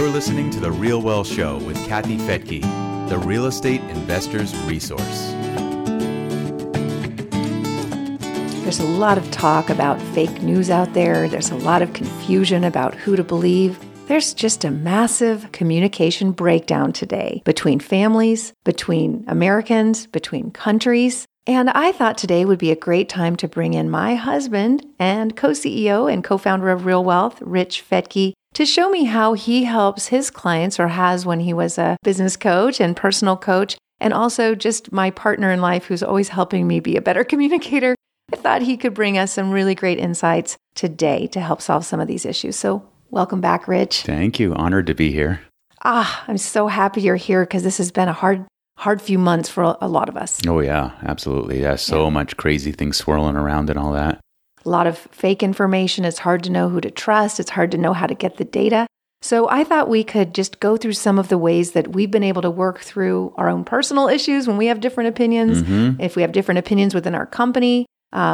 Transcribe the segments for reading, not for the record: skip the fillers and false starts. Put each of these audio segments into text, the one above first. You're listening to The Real Wealth Show with Kathy Fetke, the real estate investor's resource. There's a lot of talk about fake news out there. There's a lot of confusion about who to believe. There's just a massive communication breakdown today between families, between Americans, between countries. And I thought today would be a great time to bring in my husband and co-CEO and co-founder of Real Wealth, Rich Fetke, to show me how he helps his clients, or has when he was a business coach and personal coach, and also just my partner in life who's always helping me be a better communicator. I thought he could bring us some really great insights today to help solve some of these issues. So welcome back, Rich. Thank you. Honored to be here. I'm so happy you're here because this has been a hard few months for a lot of us. Oh, yeah, absolutely. Yeah, so much crazy things swirling around and all that. A lot of fake information. It's hard to know who to trust. It's hard to know how to get the data. So I thought we could just go through some of the ways that we've been able to work through our own personal issues when we have different opinions, if we have different opinions within our company,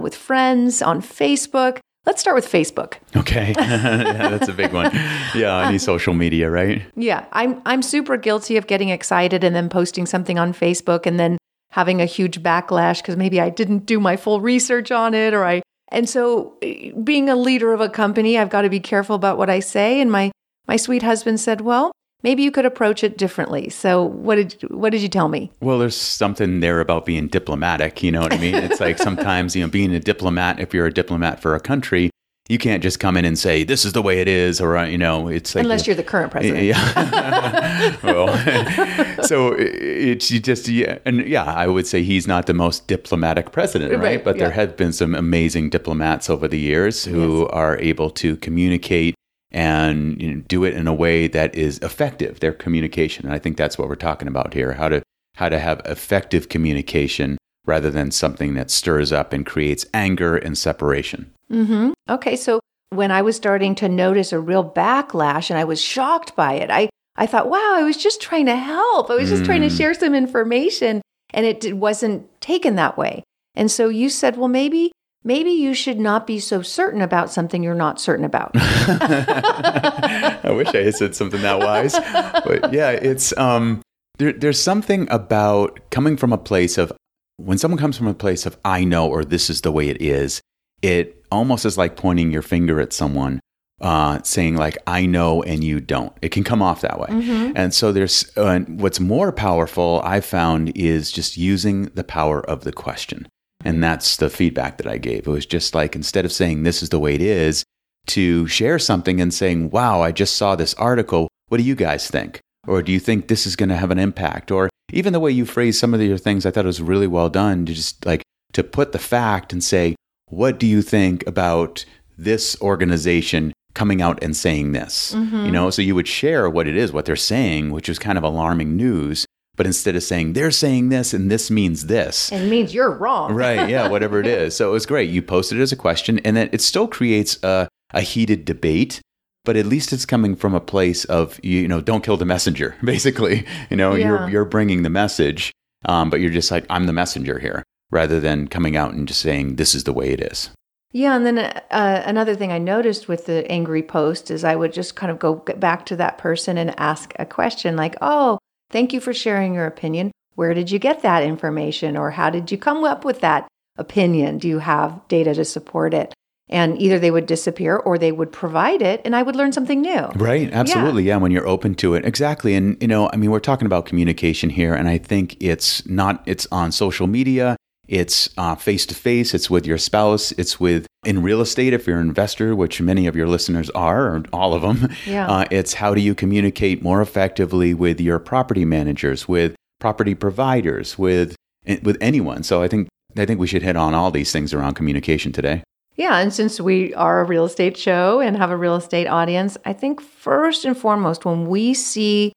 with friends, on Facebook. Let's start with Facebook. Okay. Yeah, that's a big one. Yeah, any social media, right? Yeah. I'm super guilty of getting excited and then posting something on Facebook and then having a huge backlash because maybe I didn't do my full research on it, or And so being a leader of a company, I've got to be careful about what I say. And my sweet husband said, well, maybe you could approach it differently. So what did you tell me? Well, there's something there about being diplomatic, you know what I mean? It's like sometimes, being a diplomat, if you're a diplomat for a country, you can't just come in and say, this is the way it is, or, it's like... Unless you're the current president. Yeah. Well, so I would say he's not the most diplomatic president, right? But there have been some amazing diplomats over the years who are able to communicate and do it in a way that is effective, their communication. And I think that's what we're talking about here, how to have effective communication rather than something that stirs up and creates anger and separation. Mm-hmm. Okay, so when I was starting to notice a real backlash and I was shocked by it, I thought, wow, I was just trying to help. I was just trying to share some information, and it wasn't taken that way. And so you said, well, maybe you should not be so certain about something you're not certain about. I wish I had said something that wise. But yeah, it's there's something about coming from a place of, when someone comes from a place of I know, or this is the way it is, it almost is like pointing your finger at someone, saying like, I know and you don't. It can come off that way. Mm-hmm. And so there's what's more powerful I found is just using the power of the question. And that's the feedback that I gave. It was just like, instead of saying this is the way it is, to share something and saying, wow, I just saw this article. What do you guys think? Or do you think this is going to have an impact? Or even the way you phrased some of your things, I thought it was really well done to just like to put the fact and say, what do you think about this organization coming out and saying this? Mm-hmm. So you would share what it is, what they're saying, which was kind of alarming news. But instead of saying they're saying this and this means this, it means you're wrong. Right. Yeah. Whatever it is. So it was great. You posted it as a question, and then it still creates a heated debate. But at least it's coming from a place of, don't kill the messenger, basically. You're bringing the message, but you're just like, I'm the messenger here, rather than coming out and just saying, this is the way it is. Yeah. And then another thing I noticed with the angry post is I would just kind of go back to that person and ask a question like, oh, thank you for sharing your opinion. Where did you get that information? Or how did you come up with that opinion? Do you have data to support it? And either they would disappear or they would provide it, and I would learn something new. Right. Absolutely. Yeah. When you're open to it. Exactly. And, we're talking about communication here, and I think it's on social media. It's face-to-face. It's with your spouse. It's in real estate, if you're an investor, which many of your listeners are, or all of them. Yeah. It's how do you communicate more effectively with your property managers, with property providers, with anyone. So I think we should hit on all these things around communication today. Yeah, and since we are a real estate show and have a real estate audience, I think first and foremost, when we see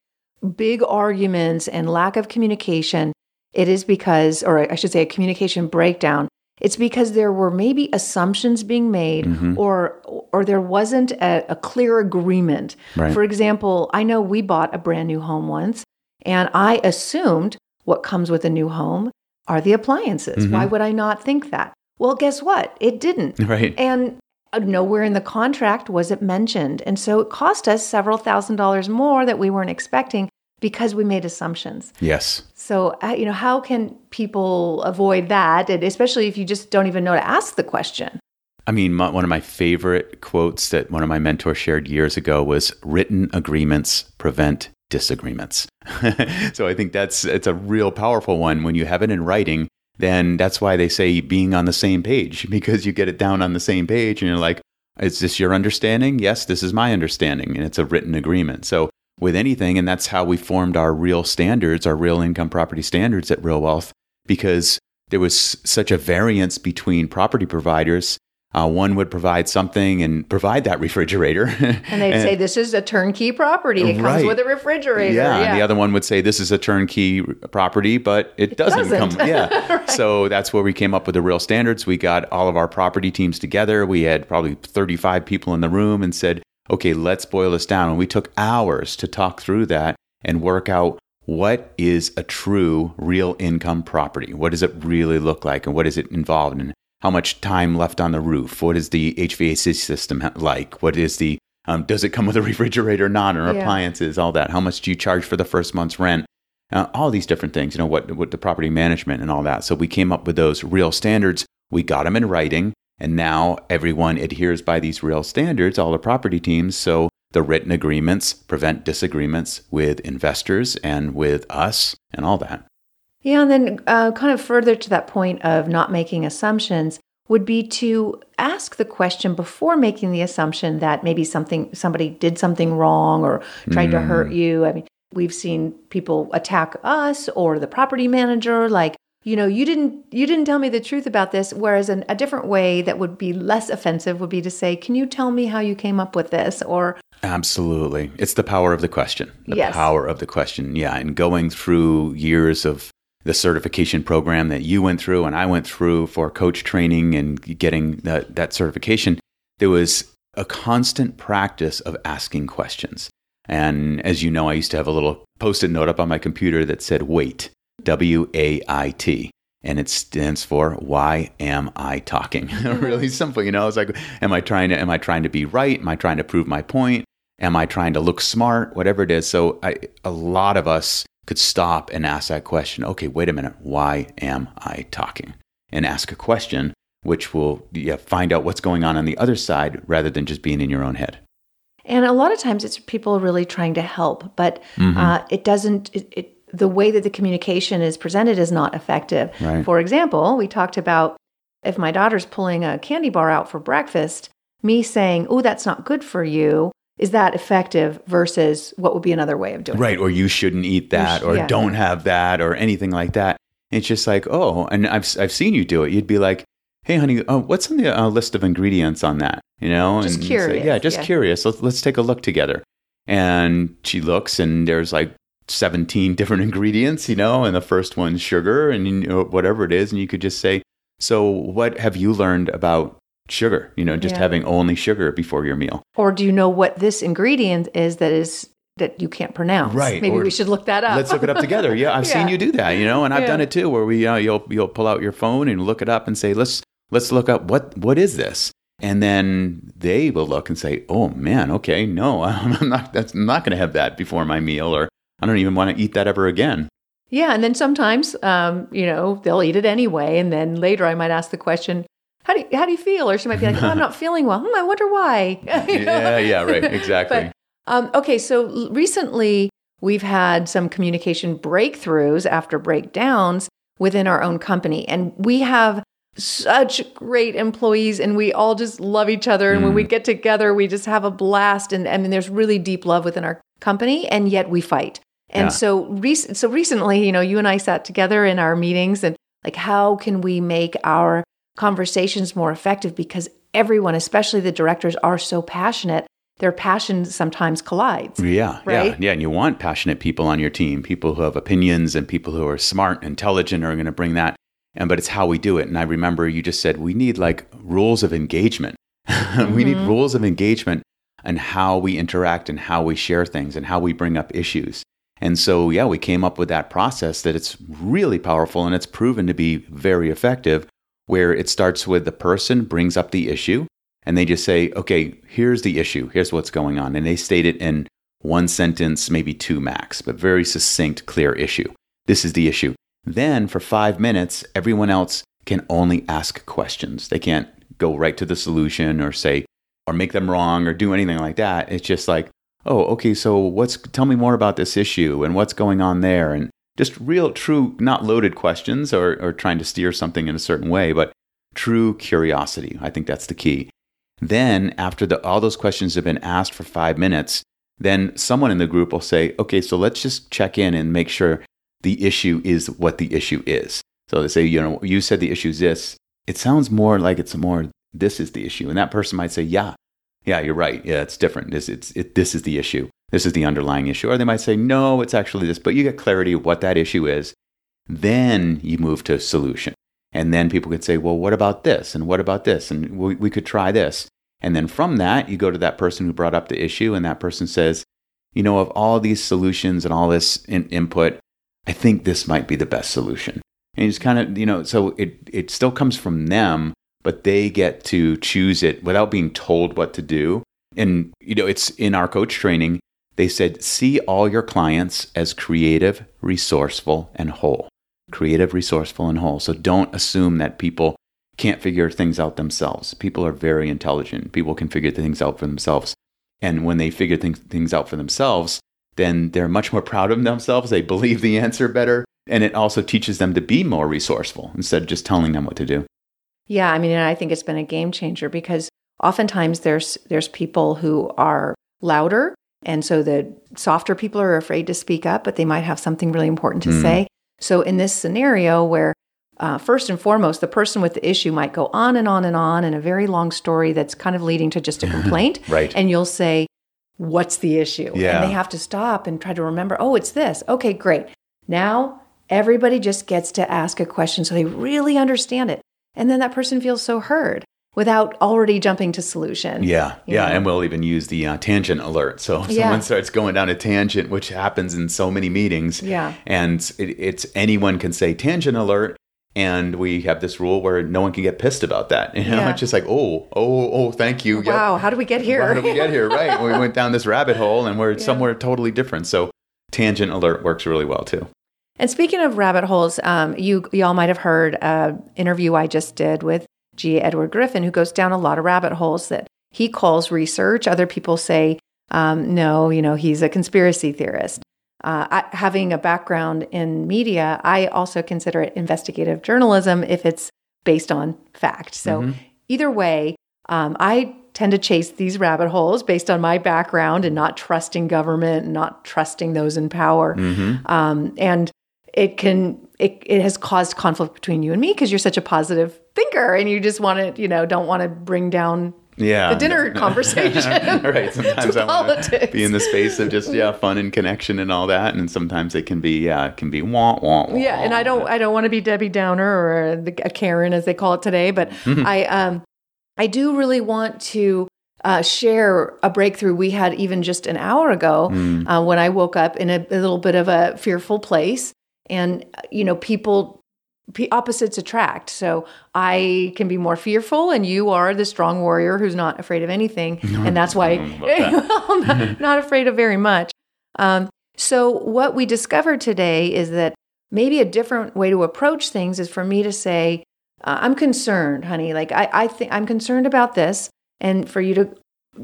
big arguments and lack of communication, it is because, or I should say a communication breakdown, it's because there were maybe assumptions being made, or there wasn't a clear agreement. Right. For example, I know we bought a brand new home once, and I assumed what comes with a new home are the appliances. Mm-hmm. Why would I not think that? Well, guess what? It didn't. Right. And Nowhere in the contract was it mentioned. And so it cost us several $1,000s more that we weren't expecting because we made assumptions. Yes. So, how can people avoid that? And especially if you just don't even know to ask the question. I mean, one of my favorite quotes that one of my mentors shared years ago was, "Written agreements prevent disagreements." So I think it's a real powerful one. When you have it in writing, then that's why they say being on the same page, because you get it down on the same page and you're like, is this your understanding? Yes, this is my understanding. And it's a written agreement. So with anything, and that's how we formed our real standards, our real income property standards at Real Wealth, because there was such a variance between property providers. One would provide something and provide that refrigerator. And they'd say, this is a turnkey property. It comes with a refrigerator. Yeah. And the other one would say, this is a turnkey property, but it doesn't come. Yeah. Right. So that's where we came up with the real standards. We got all of our property teams together. We had probably 35 people in the room and said, okay, let's boil this down. And we took hours to talk through that and work out, what is a true real income property? What does it really look like? And what is it involved in? How much time left on the roof? What is the HVAC system like? What is the, does it come with a refrigerator or not, or appliances, all that? How much do you charge for the first month's rent? All these different things, what the property management and all that. So we came up with those real standards. We got them in writing, and now everyone adheres by these real standards, all the property teams. So the written agreements prevent disagreements with investors and with us and all that. Yeah, and then kind of further to that point of not making assumptions would be to ask the question before making the assumption that maybe somebody did something wrong or tried to hurt you. I mean, we've seen people attack us or the property manager, like, you didn't tell me the truth about this. Whereas a different way that would be less offensive would be to say, can you tell me how you came up with this? Or absolutely, it's the power of the question. Yeah, and going through years of the certification program that you went through and I went through for coach training and getting that certification, there was a constant practice of asking questions. And as you know, I used to have a little Post-it note up on my computer that said WAIT, W-A-I-T, and it stands for Why Am I Talking? Really simple, It's like, am I trying to be right? Am I trying to prove my point? Am I trying to look smart? Whatever it is. So a lot of us could stop and ask that question. Okay, wait a minute. Why am I talking? And ask a question, which will find out what's going on the other side rather than just being in your own head. And a lot of times it's people really trying to help, but it doesn't, the way that the communication is presented is not effective. Right. For example, we talked about if my daughter's pulling a candy bar out for breakfast, me saying, oh, that's not good for you. Is that effective versus what would be another way of doing it? Right, or you shouldn't eat that, or don't have that, or anything like that. It's just like, oh, and I've seen you do it. You'd be like, hey, honey, what's on the list of ingredients on that? Just and curious. Say, curious. Let's take a look together. And she looks, and there's like 17 different ingredients, and the first one's sugar and whatever it is. And you could just say, so what have you learned about sugar, having only sugar before your meal. Or do you know what this ingredient is that you can't pronounce? Right. Maybe we should look that up. Let's look it up together. Yeah, I've seen you do that, and I've done it too, where we you'll pull out your phone and look it up and say, let's look up what is this? And then they will look and say, oh man, okay, no, I'm not going to have that before my meal, or I don't even want to eat that ever again. Yeah, and then sometimes they'll eat it anyway, and then later I might ask the question, How do you feel? Or she might be like, oh, I'm not feeling well. I wonder why. Yeah, right. Exactly. But, so recently we've had some communication breakthroughs after breakdowns within our own company. And we have such great employees, and we all just love each other. And when we get together, we just have a blast. And I mean, there's really deep love within our company, and yet we fight. And so recently, you and I sat together in our meetings and like, how can we make our conversations more effective, because everyone, especially the directors, are so passionate. Their passion sometimes collides. Yeah, right? Yeah, and you want passionate people on your team, people who have opinions and people who are smart, intelligent, are going to bring that. But it's how we do it. And I remember you just said, we need like rules of engagement. We need rules of engagement and how we interact and how we share things and how we bring up issues. And so, we came up with that process that it's really powerful and it's proven to be very effective, where it starts with the person brings up the issue and they just say, okay, here's the issue. Here's what's going on. And they state it in one sentence, maybe two max, but very succinct, clear issue. This is the issue. Then for 5 minutes, everyone else can only ask questions. They can't go right to the solution or say, or make them wrong or do anything like that. It's just like, oh, okay, so tell me more about this issue and what's going on there. And just real, true, not loaded questions or trying to steer something in a certain way, but true curiosity. I think that's the key. Then after all those questions have been asked for 5 minutes, then someone in the group will say, okay, so let's just check in and make sure the issue is what the issue is. So they say, you know, you said the issue is this. It sounds more like it's more, this is the issue. And that person might say, yeah, you're right. Yeah, it's different. This is the issue. This is the underlying issue. Or they might say, no, it's actually this. But you get clarity of what that issue is. Then you move to solution. And then people could say, well, what about this? And what about this? And we could try this. And then from that, you go to that person who brought up the issue. And that person says, you know, of all these solutions and all this input, I think this might be the best solution. And it's kind of, you know, so it still comes from them, but they get to choose it without being told what to do. And, you know, it's in our coach training, they said, see all your clients as creative, resourceful, and whole. Creative, resourceful, and whole. So don't assume that people can't figure things out themselves. People are very intelligent. People can figure things out for themselves. And when they figure things out for themselves, then they're much more proud of themselves. They believe the answer better. And it also teaches them to be more resourceful instead of just telling them what to do. Yeah, I mean, and I think it's been a game changer because oftentimes there's people who are louder. And so the softer people are afraid to speak up, but they might have something really important to say. So in this scenario where first and foremost, the person with the issue might go on and on and on in a very long story that's kind of leading to just a complaint. Right. And you'll say, what's the issue? Yeah. And they have to stop and try to remember, oh, it's this. Okay, great. Now everybody just gets to ask a question so they really understand it. And then that person feels so heard without already jumping to solution. Yeah, yeah. Know? And we'll even use the tangent alert. So if someone starts going down a tangent, which happens in so many meetings, and it's anyone can say tangent alert. And we have this rule where no one can get pissed about that. You know, it's just like, oh, thank you. Wow, how did we get here? How did we get here? Right. We went down this rabbit hole and we're somewhere totally different. So tangent alert works really well too. And speaking of rabbit holes, you all might have heard an interview I just did with G. Edward Griffin, who goes down a lot of rabbit holes that he calls research. Other people say, no, you know, he's a conspiracy theorist. Having a background in media, I also consider it investigative journalism if it's based on fact. So either way, I tend to chase these rabbit holes based on my background and not trusting government, and not trusting those in power. And it has caused conflict between you and me because you're such a positive thinker and you just want to, you know, don't want to bring down the dinner conversation. Right. Sometimes I want to be in the space of just fun and connection and all that, and sometimes it can be wah wah wah. Yeah, and I don't want to be Debbie Downer or a Karen as they call it today, but I do really want to share a breakthrough we had even just an hour ago when I woke up in a little bit of a fearful place, and you know, people. Opposites attract. So I can be more fearful and you are the strong warrior who's not afraid of anything. And that's why I'm not afraid of very much. So what we discovered today is that maybe a different way to approach things is for me to say, I'm concerned, honey. Like I think I'm concerned about this, and for you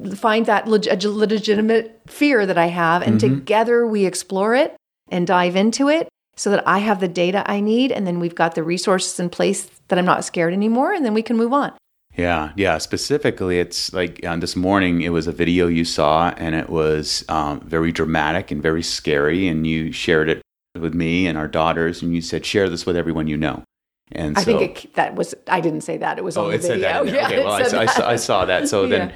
to find that legitimate fear that I have, and together we explore it and dive into it, so that I have the data I need, and then we've got the resources in place that I'm not scared anymore, and then we can move on. Yeah, yeah. Specifically, it's like this morning, it was a video you saw, and it was very dramatic and very scary, and you shared it with me and our daughters, and you said, share this with everyone you know. And I think that was, I didn't say that. It was on the video. Said that in there. Okay, well, I saw that. So then,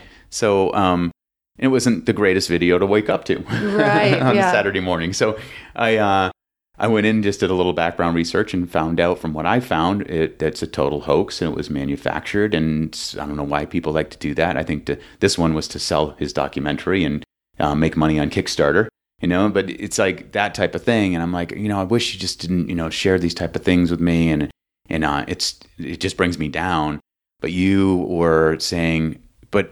it wasn't the greatest video to wake up to on a Saturday morning. So I went in and just did a little background research and found out from what I found, that's a total hoax and it was manufactured. And I don't know why people like to do that. I think this one was to sell his documentary and make money on Kickstarter, you know, but it's like that type of thing. And I'm like, you know, I wish you just didn't, you know, share these type of things with me. And it just brings me down. But you were saying, but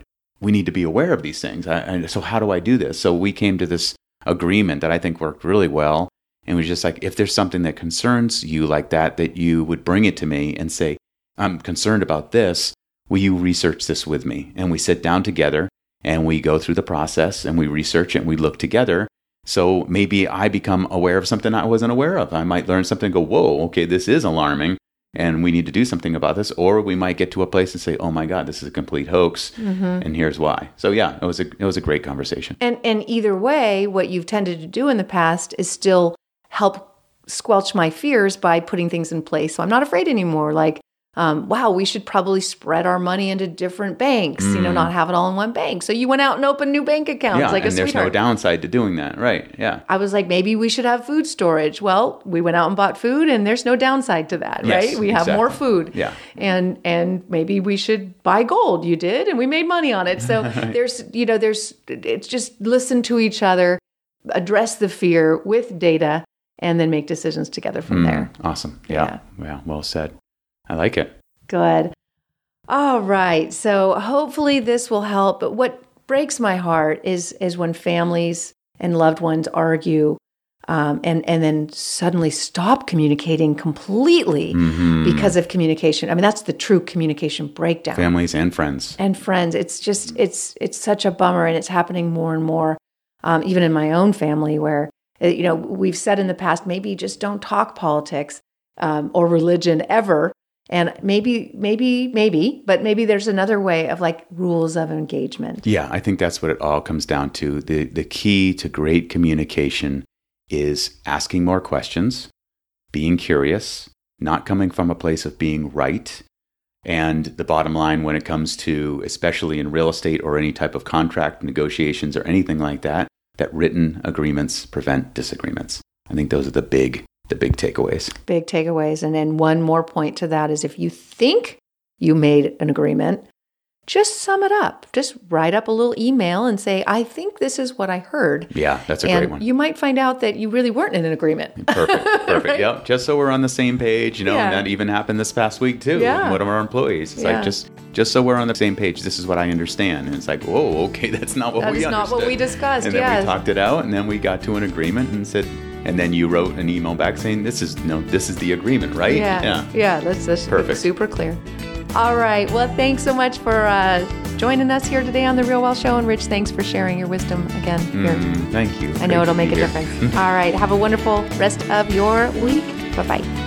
we need to be aware of these things. And so how do I do this? So we came to this agreement that I think worked really well. And was just like, if there's something that concerns you like that, that you would bring it to me and say, I'm concerned about this. Will you research this with me? And we sit down together and we go through the process and we research and we look together. So maybe I become aware of something I wasn't aware of. I might learn something and go, whoa, okay, this is alarming and we need to do something about this. Or we might get to a place and say, oh my God, this is a complete hoax and here's why. So yeah, it was a great conversation. And either way, what you've tended to do in the past is still help squelch my fears by putting things in place. So I'm not afraid anymore. Like, wow, we should probably spread our money into different banks, not have it all in one bank. So you went out and opened new bank accounts like a sweetheart. And there's no downside to doing that, right? Yeah. I was like, maybe we should have food storage. Well, we went out and bought food and there's no downside to that, yes, right? We have more food. Yeah. And maybe we should buy gold. You did, and we made money on it. So there's it's just listen to each other, address the fear with data, and then make decisions together from there. Awesome. Yeah. Well said. I like it. Good. All right. So hopefully this will help. But what breaks my heart is when families and loved ones argue and then suddenly stop communicating completely because of communication. I mean, that's the true communication breakdown. Families and friends. It's just, it's such a bummer, and it's happening more and more, even in my own family where, we've said in the past, maybe just don't talk politics or religion ever. And maybe there's another way of like rules of engagement. Yeah, I think that's what it all comes down to. The key to great communication is asking more questions, being curious, not coming from a place of being right. And the bottom line when it comes to, especially in real estate or any type of contract negotiations or anything like that, that written agreements prevent disagreements. I think those are the big takeaways. Big takeaways. And then one more point to that is if you think you made an agreement, just sum it up. Just write up a little email and say, I think this is what I heard. Yeah, that's a great one. You might find out that you really weren't in an agreement. Perfect. Right? Yep. Just so we're on the same page, and that even happened this past week too. Yeah. With one of our employees. It's like, just so we're on the same page, this is what I understand. And it's like, whoa, okay, that's not what we understood. That's not what we discussed. And then we talked it out, and then we got to an agreement and said, and then you wrote an email back saying, this is the agreement, right? Yeah, that's perfect. Super clear. All right. Well, thanks so much for joining us here today on The Real Wealth Show. And Rich, thanks for sharing your wisdom again here. Thank you. I know it'll make a difference. All right. Have a wonderful rest of your week. Bye-bye.